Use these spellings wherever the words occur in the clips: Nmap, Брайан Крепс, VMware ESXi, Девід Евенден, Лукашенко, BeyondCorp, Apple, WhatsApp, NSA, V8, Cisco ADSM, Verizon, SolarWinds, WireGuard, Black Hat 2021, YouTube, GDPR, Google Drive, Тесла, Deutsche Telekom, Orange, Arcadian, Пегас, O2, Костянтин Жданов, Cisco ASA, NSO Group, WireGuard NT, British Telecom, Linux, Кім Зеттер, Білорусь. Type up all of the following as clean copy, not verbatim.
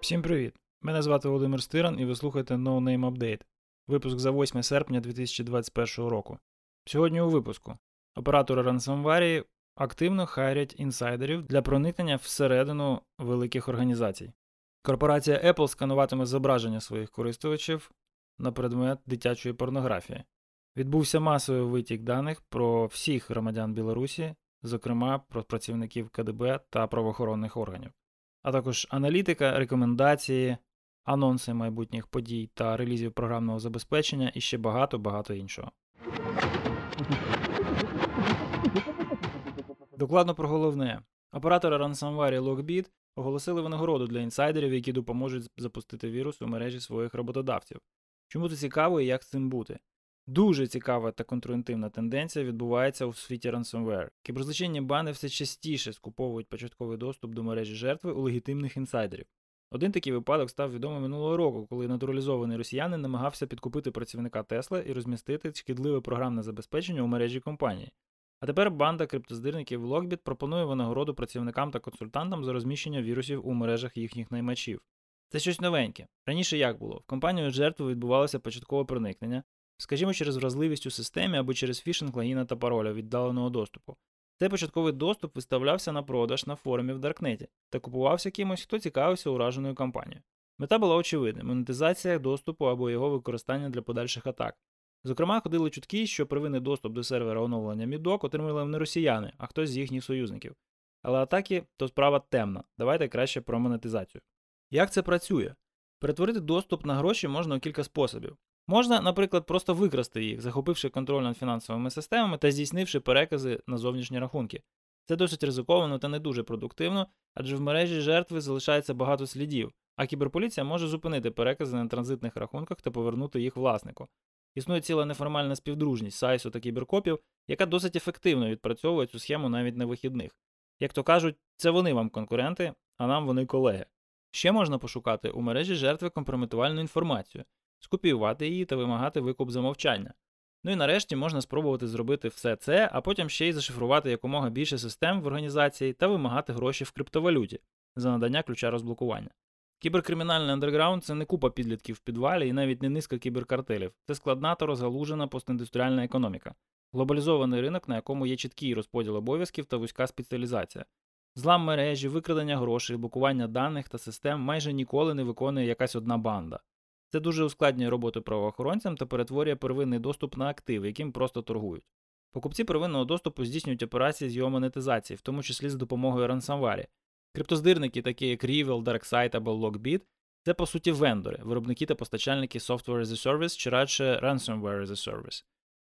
Всім привіт! Мене звати Володимир Стиран і ви слухаєте No Name Update, випуск за 8 серпня 2021 року. Сьогодні у випуску. Оператори рансомварії активно хайрять інсайдерів для проникнення всередину великих організацій. Корпорація Apple скануватиме зображення своїх користувачів на предмет дитячої порнографії. Відбувся масовий витік даних про всіх громадян Білорусі, зокрема про працівників КДБ та правоохоронних органів. А також аналітика, рекомендації, анонси майбутніх подій та релізів програмного забезпечення і ще багато-багато іншого. Докладно про головне. Оператори рансомварі LockBit оголосили винагороду для інсайдерів, які допоможуть запустити вірус у мережі своїх роботодавців. Чому це цікаво і як з цим бути? Дуже цікава та контрінтуїтивна тенденція відбувається у світі ransomware. Кіберзлочинні банди все частіше скуповують початковий доступ до мережі жертви у легітимних інсайдерів. Один такий випадок став відомий минулого року, коли натуралізований росіянин намагався підкупити працівника Тесла і розмістити шкідливе програмне забезпечення у мережі компанії. А тепер банда криптоздирників LockBit пропонує винагороду працівникам та консультантам за розміщення вірусів у мережах їхніх наймачів. Це щось новеньке. Раніше як було? В компанію жертви відбувалося початкове проникнення, скажімо, через вразливість у системі або через фішинг логіна та пароля віддаленого доступу. Цей початковий доступ виставлявся на продаж на форумі в Даркнеті та купувався кимось, хто цікавився ураженою компанією. Мета була очевидна – монетизація доступу або його використання для подальших атак. Зокрема, ходили чутки, що первинний доступ до сервера оновлення Мідок отримали не росіяни, а хтось з їхніх союзників. Але атаки – то справа темна. Давайте краще про монетизацію. Як це працює? Перетворити доступ на гроші можна у кілька способів. Можна, наприклад, просто викрасти їх, захопивши контроль над фінансовими системами та здійснивши перекази на зовнішні рахунки. Це досить ризиковано та не дуже продуктивно, адже в мережі жертви залишається багато слідів, а кіберполіція може зупинити перекази на транзитних рахунках та повернути їх власнику. Існує ціла неформальна співдружність Сайсу та кіберкопів, яка досить ефективно відпрацьовує цю схему навіть на вихідних. Як то кажуть, це вони вам конкуренти, а нам вони колеги. Ще можна пошукати у мережі жертви компрометувальну інформацію, скопіювати її та вимагати викуп за мовчання. Ну і нарешті можна спробувати зробити все це, а потім ще й зашифрувати якомога більше систем в організації та вимагати гроші в криптовалюті за надання ключа розблокування. Кіберкримінальний андерграунд – це не купа підлітків в підвалі і навіть не низка кіберкартелів. Це складна та розгалужена постіндустріальна економіка. Глобалізований ринок, на якому є чіткий розподіл обов'язків та вузька спеціалізація. Злам мережі, викрадення грошей, блокування даних та систем майже ніколи не виконує якась одна банда. Це дуже ускладнює роботу правоохоронцям та перетворює первинний доступ на актив, яким просто торгують. Покупці первинного доступу здійснюють операції з його монетизації, в тому числі з допомогою рансомварі. Криптоздирники, такі як Reval, DarkSide або LockBit, це по суті вендори, виробники та постачальники Software as a Service чи радше Ransomware as a Service.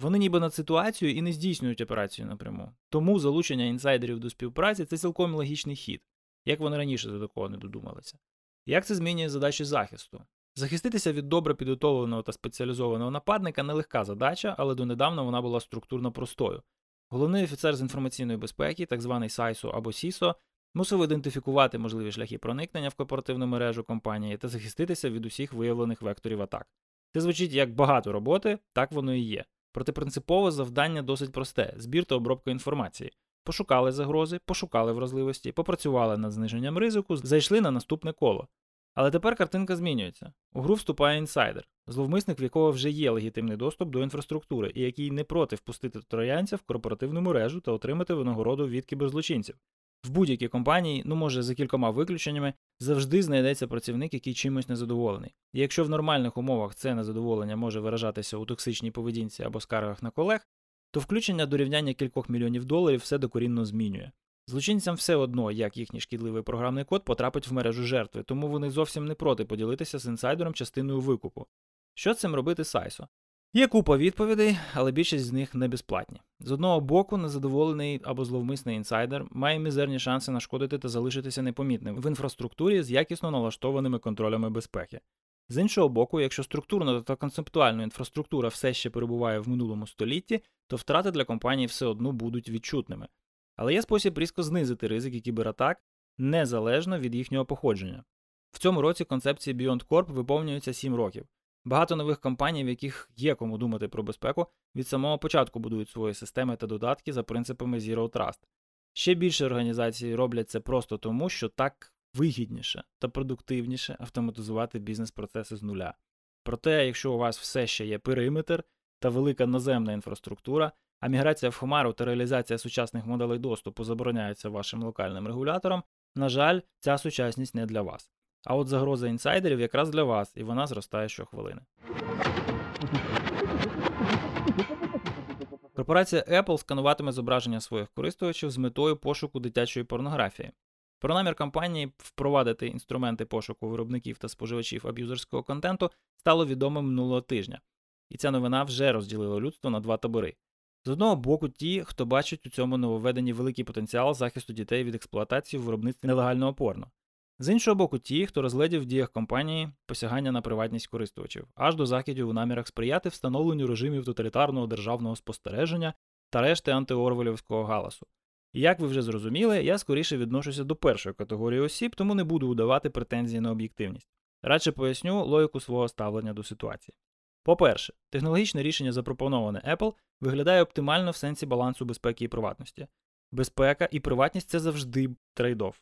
Вони ніби над ситуацією і не здійснюють операцію напряму. Тому залучення інсайдерів до співпраці – це цілком логічний хід, як вони раніше до такого не додумалися. Як це змінює задачі захисту? Захиститися від добре підготовленого та спеціалізованого нападника – нелегка задача, але донедавна вона була структурно простою. Головний офіцер з інформаційної безпеки, так званий SISO або СІСО, мусив ідентифікувати можливі шляхи проникнення в корпоративну мережу компанії та захиститися від усіх виявлених векторів атак. Це звучить як багато роботи, так воно і є. Проте принципово завдання досить просте – збір та обробка інформації. Пошукали загрози, пошукали вразливості, попрацювали над зниженням ризику, зайшли на наступне коло. Але тепер картинка змінюється. У гру вступає інсайдер, зловмисник, в якого вже є легітимний доступ до інфраструктури і який не проти впустити троянця в корпоративну мережу та отримати винагороду від кіберзлочинців. В будь-якій компанії, може за кількома виключеннями, завжди знайдеться працівник, який чимось незадоволений. І якщо в нормальних умовах це незадоволення може виражатися у токсичній поведінці або скаргах на колег, то включення до рівняння кількох мільйонів доларів все докорінно змінює. Злочинцям все одно, як їхній шкідливий програмний код потрапить в мережу жертви, тому вони зовсім не проти поділитися з інсайдером частиною викупу. Що з цим робити Сайсо? Є купа відповідей, але більшість з них не безплатні. З одного боку, незадоволений або зловмисний інсайдер має мізерні шанси нашкодити та залишитися непомітним в інфраструктурі з якісно налаштованими контролями безпеки. З іншого боку, якщо структурна та концептуальна інфраструктура все ще перебуває в минулому столітті, то втрати для компанії все одно будуть відчутними. Але є спосіб різко знизити ризики кібератак, незалежно від їхнього походження. В цьому році концепції BeyondCorp виповнюється 7 років. Багато нових компаній, в яких є кому думати про безпеку, від самого початку будують свої системи та додатки за принципами Zero Trust. Ще більше організацій роблять це просто тому, що так вигідніше та продуктивніше автоматизувати бізнес-процеси з нуля. Проте, якщо у вас все ще є периметр та велика наземна інфраструктура, а міграція в хмару та реалізація сучасних моделей доступу забороняються вашим локальним регулятором, на жаль, ця сучасність не для вас. А от загроза інсайдерів якраз для вас, і вона зростає щохвилини. Корпорація Apple скануватиме зображення своїх користувачів з метою пошуку дитячої порнографії. Про намір компанії впровадити інструменти пошуку виробників та споживачів аб'юзерського контенту стало відомо минулого тижня. І ця новина вже розділила людство на два табори. З одного боку ті, хто бачить у цьому нововведенні великий потенціал захисту дітей від експлуатації в виробництві нелегального порно. З іншого боку, ті, хто розгледів в діях компанії посягання на приватність користувачів, аж до закидів у намірах сприяти встановленню режимів тоталітарного державного спостереження та решти антиорвелівського галасу. І як ви вже зрозуміли, я скоріше відношуся до першої категорії осіб, тому не буду удавати претензії на об'єктивність. Радше поясню логіку свого ставлення до ситуації. По-перше, технологічне рішення, запропоноване Apple, виглядає оптимально в сенсі балансу безпеки і приватності. Безпека і приватність – це завжди трейд-офф.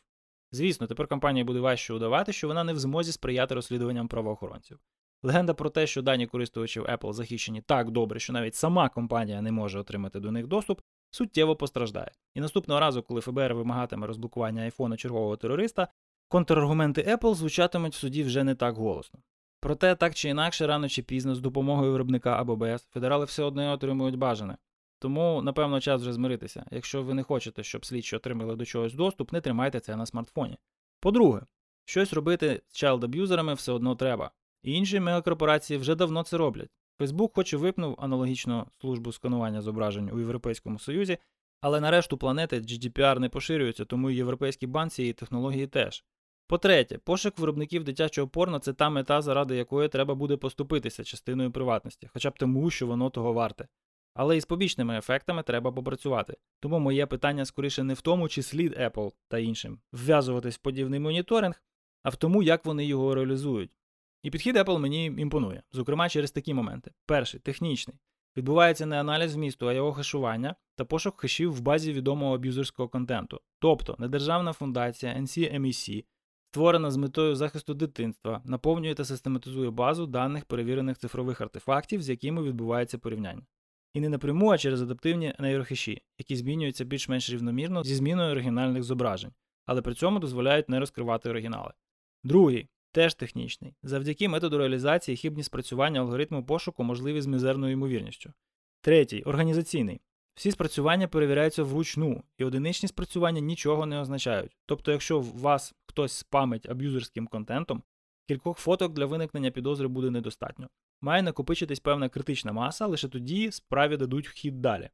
Звісно, тепер компанії буде важче удавати, що вона не в змозі сприяти розслідуванням правоохоронців. Легенда про те, що дані користувачів Apple захищені так добре, що навіть сама компанія не може отримати до них доступ, суттєво постраждає. І наступного разу, коли ФБР вимагатиме розблокування айфона чергового терориста, контраргументи Apple звучатимуть в суді вже не так голосно. Проте, так чи інакше, рано чи пізно, з допомогою виробника або без, федерали все одно отримують бажане. Тому, напевно, час вже змиритися. Якщо ви не хочете, щоб слідчі отримали до чогось доступ, не тримайте це на смартфоні. По-друге, щось робити з чайлд-аб'юзерами все одно треба. І інші мегакорпорації вже давно це роблять. Facebook хоч і випнув аналогічну службу сканування зображень у Європейському Союзі, але на решту планети GDPR не поширюється, тому і європейські банці і технології теж. По-третє, пошук виробників дитячого порно – це та мета, заради якої треба буде поступитися частиною приватності, хоча б тому, що воно того варте. Але і з побічними ефектами треба попрацювати. Тому моє питання скоріше не в тому, чи слід Apple та іншим вв'язуватись в подібний моніторинг, а в тому, як вони його реалізують. І підхід Apple мені імпонує, зокрема через такі моменти. Перший, технічний. Відбувається не аналіз змісту, а його хешування та пошук хешів в базі відомого аб'юзерського контенту. Тобто, недержавна фундація NC-MEC, створена з метою захисту дитинства, наповнює та систематизує базу даних перевірених цифрових артефактів, з якими відбувається порівняння. І не напряму, а через адаптивні нейрохеші, які змінюються більш-менш рівномірно зі зміною оригінальних зображень, але при цьому дозволяють не розкривати оригінали. Другий, теж технічний. Завдяки методу реалізації хибні спрацювання алгоритму пошуку можливі з мізерною ймовірністю. Третій, організаційний. Всі спрацювання перевіряються вручну, і одиничні спрацювання нічого не означають. Тобто, якщо вас хтось спамить аб'юзерським контентом, кількох фоток для виникнення підозри буде недостатньо. Має накопичитись певна критична маса, лише тоді справі дадуть хід далі.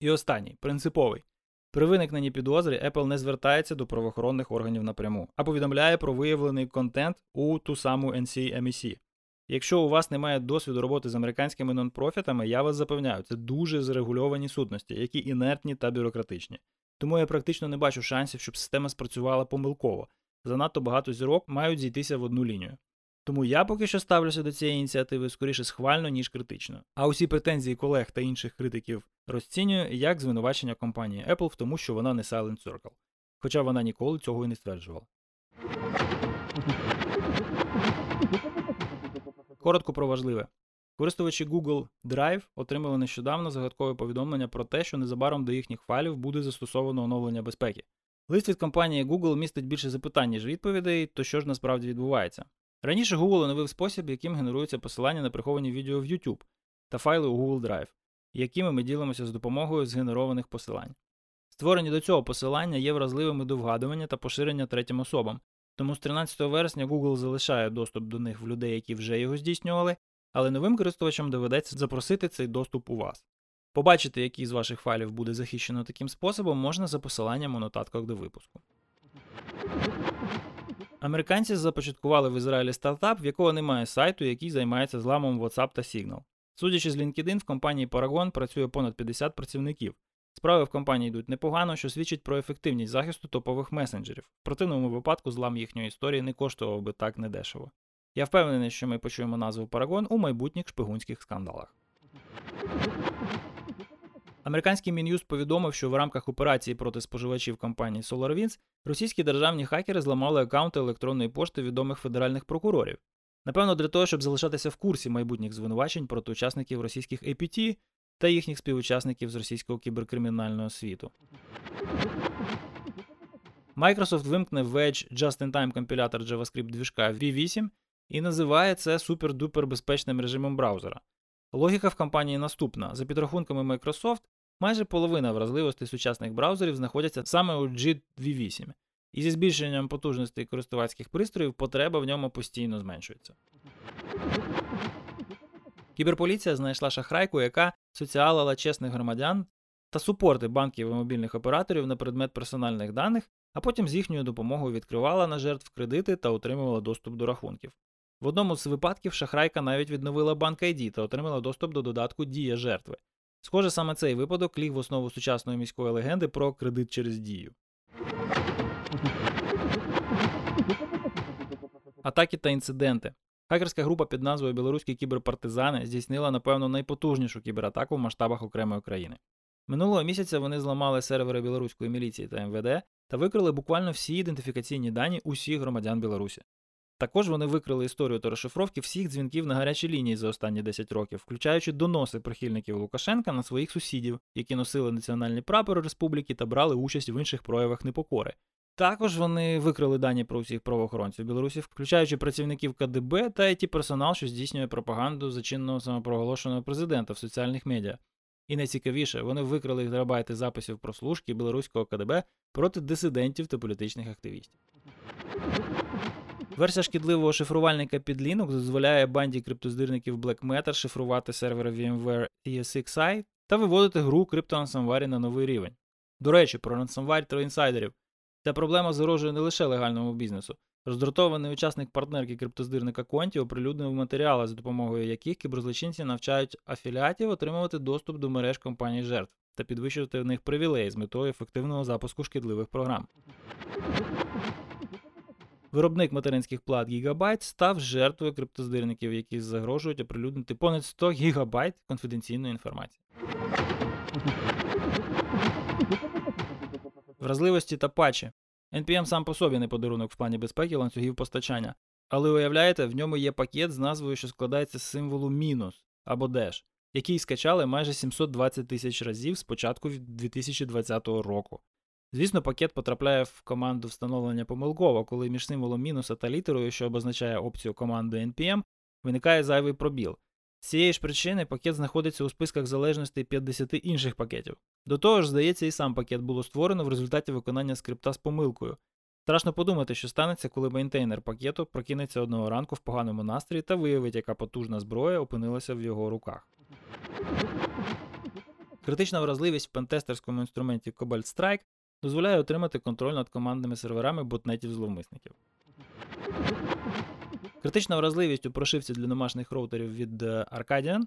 І останній, принциповий. При виникненні підозри Apple не звертається до правоохоронних органів напряму, а повідомляє про виявлений контент у ту саму NC-MEC. Якщо у вас немає досвіду роботи з американськими нонпрофітами, я вас запевняю, це дуже зрегульовані сутності, які інертні та бюрократичні. Тому я практично не бачу шансів, щоб система спрацювала помилково. Занадто багато зірок мають зійтися в одну лінію. Тому я поки що ставлюся до цієї ініціативи скоріше схвально, ніж критично. А усі претензії колег та інших критиків розцінюю як звинувачення компанії Apple в тому, що вона не Silent Circle. Хоча вона ніколи цього і не стверджувала. Коротко про важливе. Користувачі Google Drive отримали нещодавно загадкове повідомлення про те, що незабаром до їхніх файлів буде застосовано оновлення безпеки. Лист від компанії Google містить більше запитань, ніж відповідей, то що ж насправді відбувається. Раніше Google оновив спосіб, яким генеруються посилання на приховані відео в YouTube та файли у Google Drive, якими ми ділимося з допомогою згенерованих посилань. Створені до цього посилання є вразливими до вгадування та поширення третім особам, тому з 13 вересня Google залишає доступ до них в людей, які вже його здійснювали, але новим користувачам доведеться запросити цей доступ у вас. Побачити, який з ваших файлів буде захищено таким способом, можна за посиланням у нотатках до випуску. Американці започаткували в Ізраїлі стартап, в якого немає сайту, який займається зламом WhatsApp та Signal. Судячи з LinkedIn, в компанії Paragon працює понад 50 працівників. Справи в компанії йдуть непогано, що свідчить про ефективність захисту топових месенджерів. В противному випадку злам їхньої історії не коштував би так недешево. Я впевнений, що ми почуємо назву Paragon у майбутніх шпигунських скандалах. Американський Мін'юст повідомив, що в рамках операції проти споживачів компанії SolarWinds російські державні хакери зламали акаунти електронної пошти відомих федеральних прокурорів. Напевно, для того, щоб залишатися в курсі майбутніх звинувачень проти учасників російських АПТ та їхніх співучасників з російського кіберкримінального світу. Microsoft вимкне в Edge Just-in-Time компілятор JavaScript-движка V8 і називає це супер-дупер безпечним режимом браузера. Логіка в компанії наступна. За підрахунками Microsoft, майже половина вразливостей сучасних браузерів знаходяться саме у JIT-V8. І зі збільшенням потужності користувацьких пристроїв потреба в ньому постійно зменшується. Кіберполіція знайшла шахрайку, яка соціалила чесних громадян та супорти банків і мобільних операторів на предмет персональних даних, а потім з їхньою допомогою відкривала на жертв кредити та отримувала доступ до рахунків. В одному з випадків шахрайка навіть відновила банк ID та отримала доступ до додатку «Дія жертви». Схоже, саме цей випадок ліг в основу сучасної міської легенди про кредит через Дію. Атаки та інциденти. Хакерська група під назвою «Білоруські кіберпартизани» здійснила, напевно, найпотужнішу кібератаку в масштабах окремої країни. Минулого місяця вони зламали сервери білоруської міліції та МВД та викрили буквально всі ідентифікаційні дані усіх громадян Білорусі. Також вони викрили історію та розшифровки всіх дзвінків на гарячі лінії за останні 10 років, включаючи доноси прихильників Лукашенка на своїх сусідів, які носили національні прапори республіки та брали участь в інших проявах непокори. Також вони викрили дані про усіх правоохоронців Білорусі, включаючи працівників КДБ та IT-персонал, що здійснює пропаганду за чинного самопроголошеного президента в соціальних медіа. І найцікавіше, вони викрили терабайти записів прослушки білоруського КДБ проти дисидентів та політичних активістів. Версія шкідливого шифрувальника під Linux дозволяє банді криптоздирників Black Matter шифрувати сервери VMware ESXi та виводити гру криптоансамварі на новий рівень. До речі, про рансамварі та інсайдерів. Ця проблема загрожує не лише легальному бізнесу. Роздратований учасник партнерки криптоздирника Конті оприлюднив матеріали, за допомогою яких кіберзлочинці навчають афіліатів отримувати доступ до мереж компаній жертв та підвищувати в них привілеї з метою ефективного запуску шкідливих програм. Виробник материнських плат Гігабайт став жертвою криптоздирників, які загрожують оприлюднити понад 100 гігабайт конфіденційної інформації. Вразливості та патчі. NPM сам по собі не подарунок в плані безпеки ланцюгів постачання. Але уявляєте, в ньому є пакет з назвою, що складається з символу мінус або деш, який скачали майже 720 тисяч разів з початку 2020 року. Звісно, пакет потрапляє в команду встановлення помилково, коли між символом мінуса та літерою, що обозначає опцію команди NPM, виникає зайвий пробіл. З цієї ж причини пакет знаходиться у списках залежностей 50 інших пакетів. До того ж, здається, і сам пакет було створено в результаті виконання скрипта з помилкою. Страшно подумати, що станеться, коли мейнтейнер пакету прокинеться одного ранку в поганому настрої та виявить, яка потужна зброя опинилася в його руках. Критична вразливість в пентестерському інструменті Cobalt Strike дозволяє отримати контроль над командними серверами ботнетів-зловмисників. Критична вразливість у прошивці для домашніх роутерів від Arcadian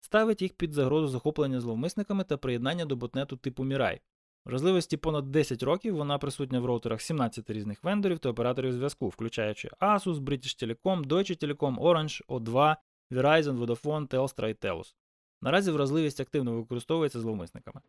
ставить їх під загрозу захоплення зловмисниками та приєднання до ботнету типу Mirai. Вразливості понад 10 років вона присутня в роутерах 17 різних вендорів та операторів зв'язку, включаючи Asus, British Telecom, Deutsche Telekom, Orange, O2, Verizon, Vodafone, Telstra і Telus. Наразі вразливість активно використовується зловмисниками.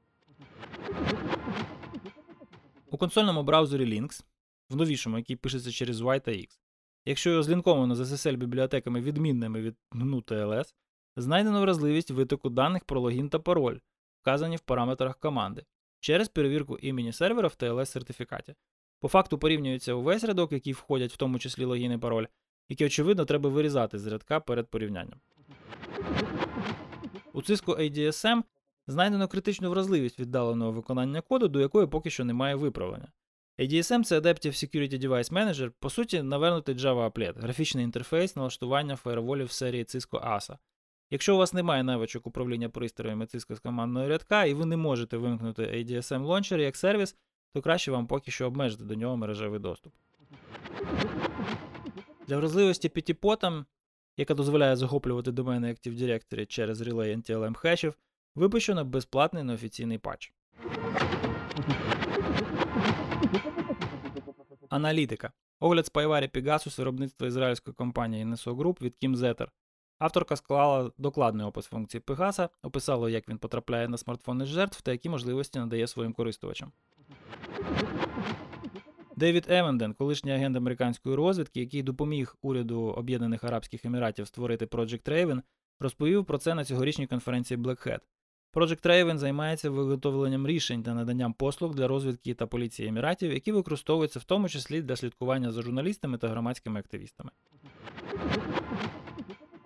У консольному браузері Linux, в новішому, який пишеться через Y та X, якщо його злінковано з SSL-бібліотеками відмінними від GNU та LS, знайдено вразливість витоку даних про логін та пароль, вказані в параметрах команди, через перевірку імені сервера в TLS-сертифікаті. По факту порівнюється увесь рядок, який входять в тому числі логін і пароль, який, очевидно, треба вирізати з рядка перед порівнянням. У Cisco ADSM знайдено критичну вразливість віддаленого виконання коду, до якої поки що немає виправлення. ADSM – це Adaptive Security Device Manager, по суті, навернутий Java-аплет, графічний інтерфейс налаштування фаєрволів серії Cisco ASA. Якщо у вас немає навичок управління пристроями Cisco з командного рядка і ви не можете вимкнути ADSM Launcher як сервіс, то краще вам поки що обмежити до нього мережевий доступ. Для вразливості пітіпотам, яка дозволяє захоплювати домени Active Directory через релей NTLM хешів, випущено безплатний неофіційний патч. Аналітика. Огляд спайварі Pegasus виробництва ізраїльської компанії NSO Group від Кім Зеттер. Авторка склала докладний опис функцій Пегаса, описала, як він потрапляє на смартфони жертв та які можливості надає своїм користувачам. Девід Евенден, колишній агент американської розвідки, який допоміг уряду Об'єднаних Арабських Еміратів створити Project Raven, розповів про це на цьогорічній конференції Black Hat. Project Raven займається виготовленням рішень та наданням послуг для розвідки та поліції Еміратів, які використовуються в тому числі для слідкування за журналістами та громадськими активістами.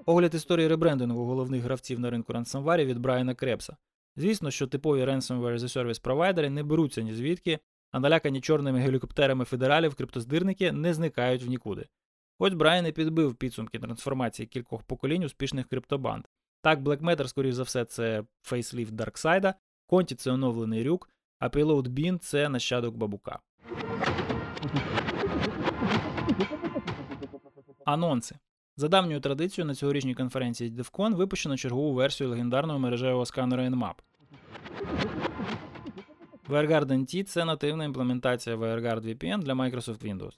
Огляд історії ребрендингу головних гравців на ринку ransomware від Брайана Крепса. Звісно, що типові ransomware за сервіс провайдери не беруться ні звідки, а налякані чорними гелікоптерами федералів криптоздирники не зникають в нікуди. Хоч Брайан і підбив підсумки трансформації кількох поколінь успішних криптобанд. Так, Black Matter, скоріш за все, це фейсліфт DarkSide, Конті – це оновлений рюк, а Payload Bean – це нащадок бабука. Анонси. За давньою традицією на цьогорічній конференції DevCon випущено чергову версію легендарного мережевого сканера Nmap. WireGuard NT – це нативна імплементація WireGuard VPN для Microsoft Windows.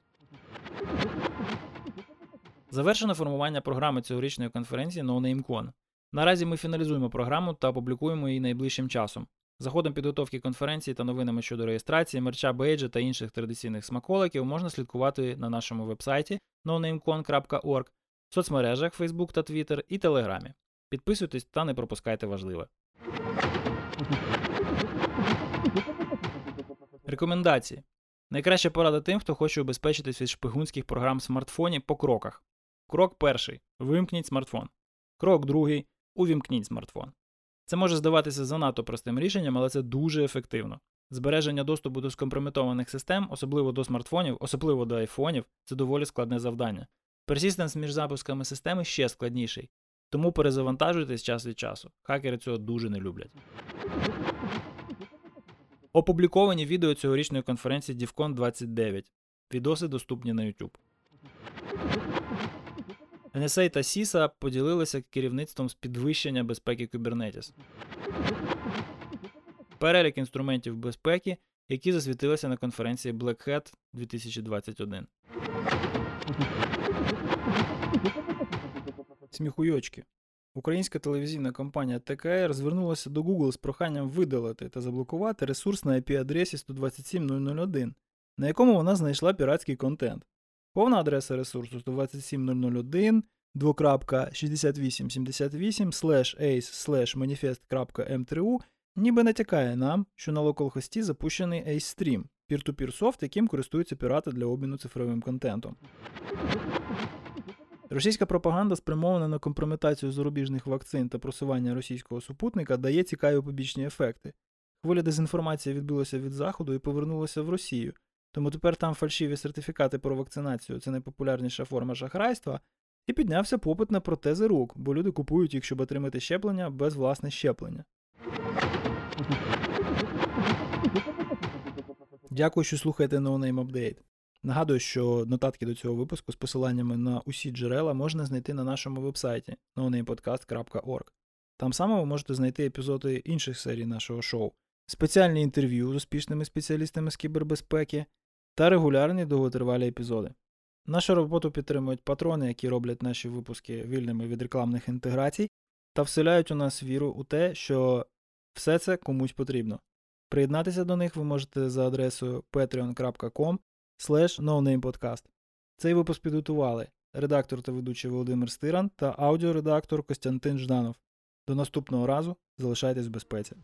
Завершено формування програми цьогорічної конференції No Name Con. Наразі ми фіналізуємо програму та опублікуємо її найближчим часом. За ходом підготовки конференції та новинами щодо реєстрації, мерча, бейджа та інших традиційних смаколиків можна слідкувати на нашому вебсайті nonamecon.org, в соцмережах Facebook та Twitter і Телеграмі. Підписуйтесь та не пропускайте важливе. Рекомендації. Найкраща порада тим, хто хоче убезпечитись від шпигунських програм в смартфоні по кроках. Крок перший. Вимкніть смартфон. Крок другий. Увімкніть смартфон. Це може здаватися занадто простим рішенням, але це дуже ефективно. Збереження доступу до скомпрометованих систем, особливо до смартфонів, особливо до айфонів, це доволі складне завдання. Персістенс між запусками системи ще складніший. Тому перезавантажуйтесь час від часу. Хакери цього дуже не люблять. Опубліковані відео цьогорічної конференції DevCon 29. Відоси доступні на YouTube. NSA та CISA поділилися керівництвом з підвищення безпеки Kubernetes. Перелік інструментів безпеки, які засвітилися на конференції Black Hat 2021. Сміхуйочки. Українська телевізійна компанія ТКР звернулася до Google з проханням видалити та заблокувати ресурс на IP-адресі 127.0.0.1, на якому вона знайшла піратський контент. Повна адреса ресурсу 127.0.0.1.6878/ace/manifest.m3u ніби натякає нам, що на локалхості запущений Ace Stream, пір-ту-пір софт, яким користуються пірати для обміну цифровим контентом. Російська пропаганда, спрямована на компрометацію зарубіжних вакцин та просування російського супутника, дає цікаві побічні ефекти. Хвиля дезінформації відбилася від Заходу і повернулася в Росію, тому тепер там фальшиві сертифікати про вакцинацію – це найпопулярніша форма шахрайства, і піднявся попит на протези рук, бо люди купують їх, щоб отримати щеплення без власне щеплення. Дякую, що слухаєте No Name Update. Нагадую, що нотатки до цього випуску з посиланнями на усі джерела можна знайти на нашому вебсайті nonamepodcast.org. Там саме ви можете знайти епізоди інших серій нашого шоу, спеціальні інтерв'ю з успішними спеціалістами з кібербезпеки та регулярні довготривалі епізоди. Нашу роботу підтримують патрони, які роблять наші випуски вільними від рекламних інтеграцій та вселяють у нас віру у те, що все це комусь потрібно. Приєднатися до них ви можете за адресою patreon.com/nonamepodcast. Цей випуск підготували редактор та ведучий Володимир Стиран та аудіоредактор Костянтин Жданов. До наступного разу, залишайтесь в безпеці.